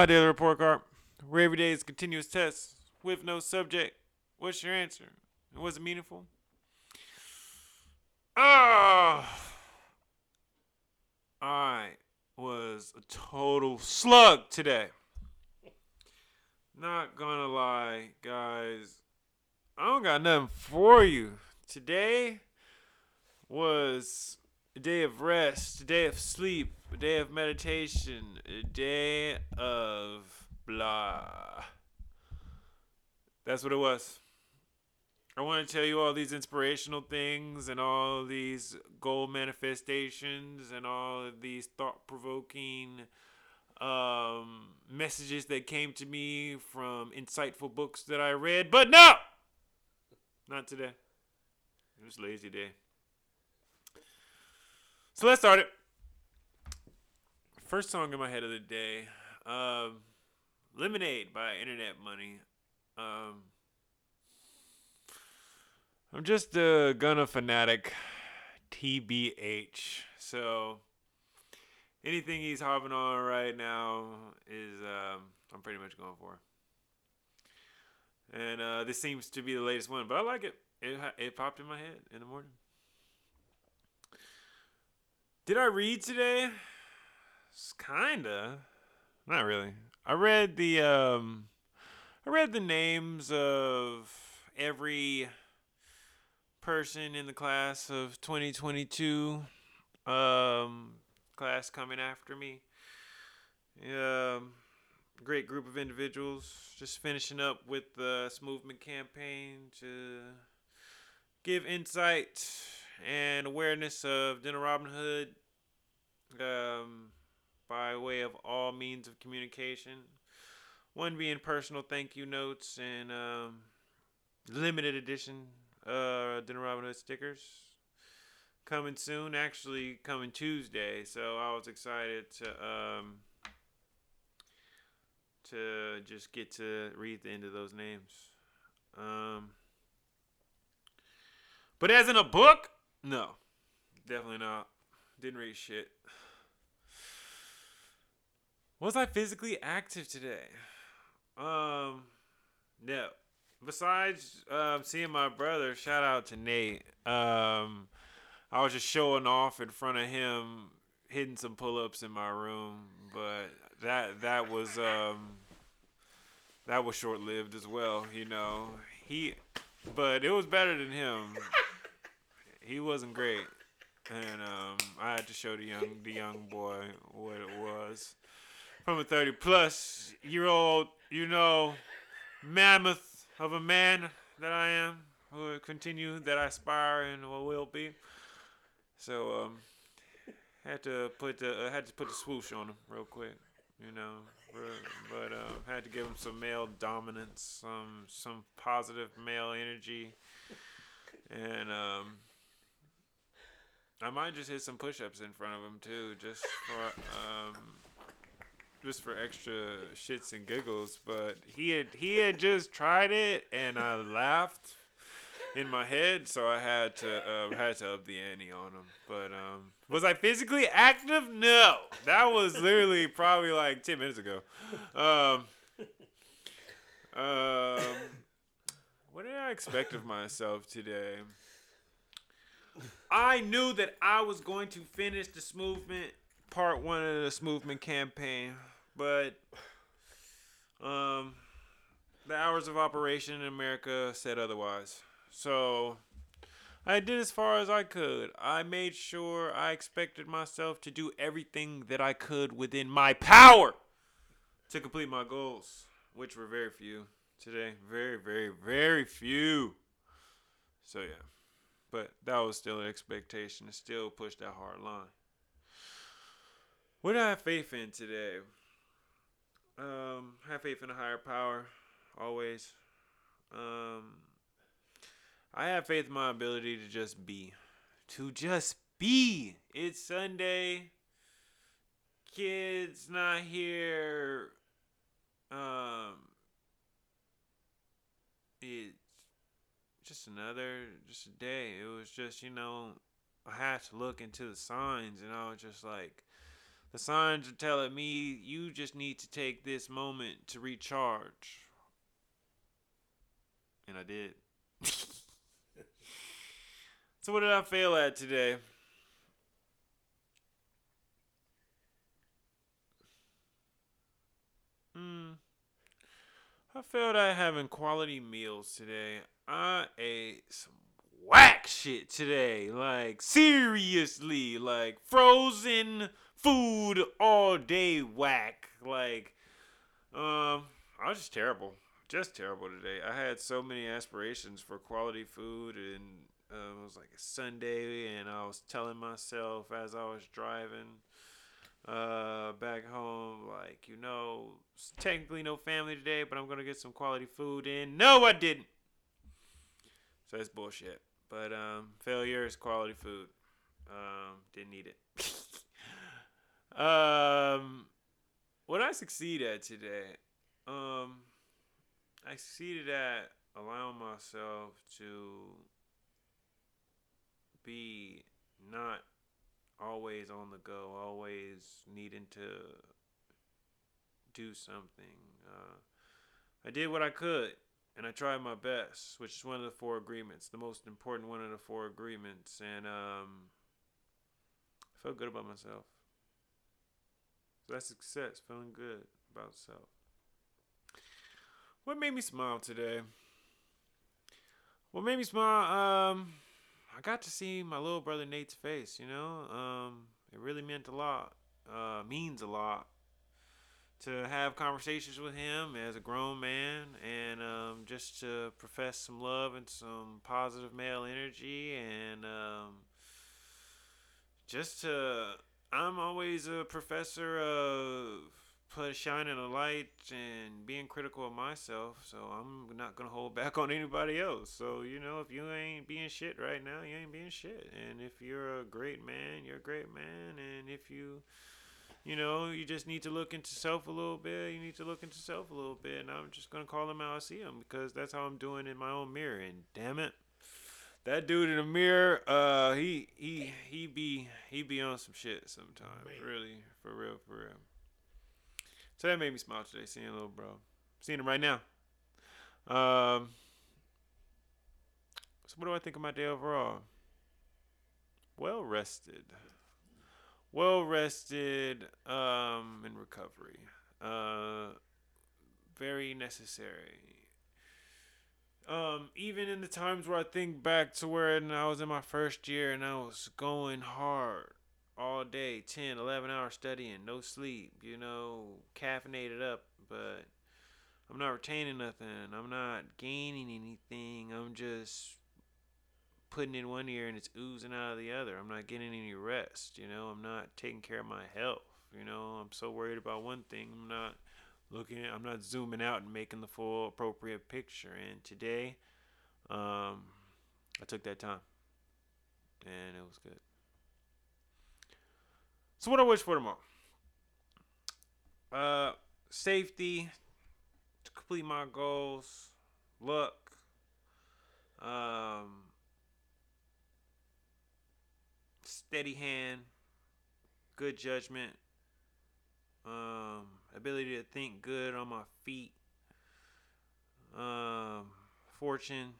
my daily report card, where every day is continuous tests with no subject. What's your answer? And was it meaningful? I was a total slug today. Not gonna lie, guys. I don't got nothing for you. Today was a day of rest, a day of sleep, a day of meditation, a day of blah. That's what it was. I want to tell you all these inspirational things and all these goal manifestations and all of these thought-provoking messages that came to me from insightful books that I read. But no! Not today. It was a lazy day. So let's start it. First song in my head of the day. Lemonade by Internet Money. I'm just a Gunna fanatic, TBH. So anything he's hopping on right now is I'm pretty much going for. And this seems to be the latest one, but I like it. It popped in my head in the morning. Did I read today? Kinda, not really. I read the names of every person in the class of 2022, class coming after me. Great group of individuals. Just finishing up with the Smoovement campaign to give insight and awareness of Dinner Robin Hood by way of all means of communication. One being personal thank you notes and limited edition Dinner Robin Hood stickers coming soon, actually coming Tuesday, so I was excited to just get to read the end of those names. But as in a book, no, definitely not. Didn't read shit. Was I physically active today? No. Besides seeing my brother, shout out to Nate. I was just showing off in front of him, hitting some pull-ups in my room, but that was short-lived as well. You know, but it was better than him. He wasn't great, and I had to show the young boy what it was from a 30-plus-year-old, you know, mammoth of a man that I am, who will continue, that I aspire and will be. So had to put the swoosh on him real quick, you know. But had to give him some male dominance, some positive male energy, and I might just hit some push-ups in front of him too, just for extra shits and giggles, but he had just tried it, and I laughed in my head, so I had to up the ante on him. But was I physically active? No, that was literally probably like 10 minutes ago. What did I expect of myself today? I knew that I was going to finish the Smoovement part one of the Smoovement campaign, but the hours of operation in America said otherwise. So I did as far as I could. I made sure I expected myself to do everything that I could within my power to complete my goals, which were very few today. Very, very, very few. So yeah, but that was still an expectation to still push that hard line. What do I have faith in today? I have faith in a higher power, always. I have faith in my ability to just be. It's Sunday. Kids not here. It's just a day. It was just, you know, I had to look into the signs, and I was just like, The signs are telling me you just need to take this moment to recharge. And I did. So what did I fail at today? I failed at having quality meals today. I ate some whack shit today. Like, seriously. Like, frozen food all day whack. Like, I was just terrible. Just terrible today. I had so many aspirations for quality food, and it was like a Sunday, and I was telling myself as I was driving back home, like, you know, technically no family today, but I'm gonna get some quality food in. No, I didn't. So that's bullshit. But failure is quality food. Didn't eat it. What I succeed at today, I succeeded at allowing myself to be not always on the go, always needing to do something. I did what I could, and I tried my best, which is one of the four agreements, the most important one of the four agreements. And I felt good about myself. So that's success, feeling good about self. What made me smile today? What made me smile? I got to see my little brother Nate's face, you know? It really meant a lot. Means a lot to have conversations with him as a grown man, and just to profess some love and some positive male energy, and just to... I'm always a professor of shining a light and being critical of myself, so I'm not gonna hold back on anybody else. So, you know, if you ain't being shit right now, you ain't being shit. And if you're a great man, you're a great man. And if you know, you just need to look into self a little bit, and I'm just gonna call him out. I see him, because that's how I'm doing in my own mirror. And damn it, that dude in the mirror, he be on some shit sometimes. Really, for real. So that made me smile today, seeing a little bro. Seeing him right now. So what do I think of my day overall? Well rested in recovery. Very necessary. Even in the times where I think back to when I was in my first year and I was going hard. All day, 10, 11-hour studying, no sleep, you know, caffeinated up, but I'm not retaining nothing. I'm not gaining anything. I'm just putting in one ear and it's oozing out of the other. I'm not getting any rest, you know. I'm not taking care of my health, you know. I'm so worried about one thing. I'm not zooming out and making the full appropriate picture. And today, I took that time, and it was good. So what I wish for tomorrow? Safety, to complete my goals, luck, steady hand, good judgment, ability to think good on my feet, fortune.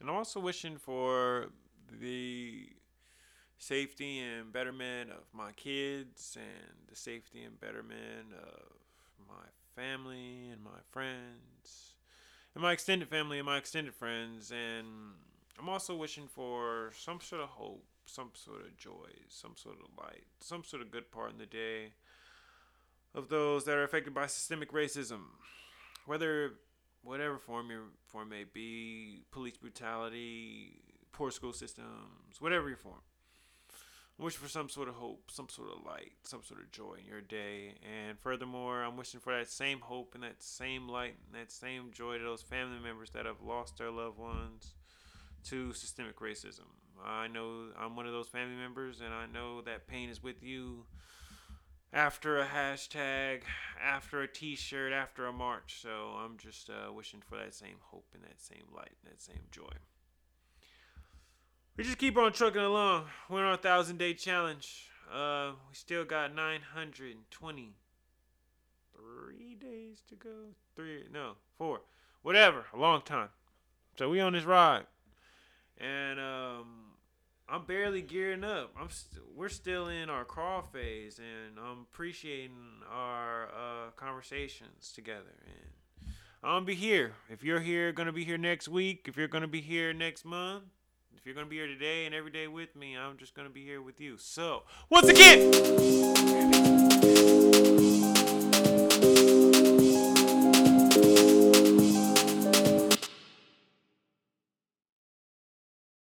And I'm also wishing for the safety and betterment of my kids, and the safety and betterment of my family and my friends, and my extended family and my extended friends. And I'm also wishing for some sort of hope, some sort of joy, some sort of light, some sort of good part in the day of those that are affected by systemic racism, whatever form your form may be, police brutality, poor school systems, whatever your form. I'm wishing for some sort of hope, some sort of light, some sort of joy in your day. And furthermore, I'm wishing for that same hope and that same light and that same joy to those family members that have lost their loved ones to systemic racism. I know I'm one of those family members, and I know that pain is with you after a hashtag, after a t-shirt, after a march. So I'm just wishing for that same hope and that same light and that same joy. We just keep on trucking along. We're on our 1,000-day challenge. We still got 923 days to go. 4. Whatever. A long time. So we on this ride. And I'm barely gearing up. We're still in our crawl phase, and I'm appreciating our conversations together. And I'm gonna be here. If you're here, gonna be here next week. If you're gonna be here next month. If you're going to be here today and every day with me, I'm just going to be here with you. So, once again...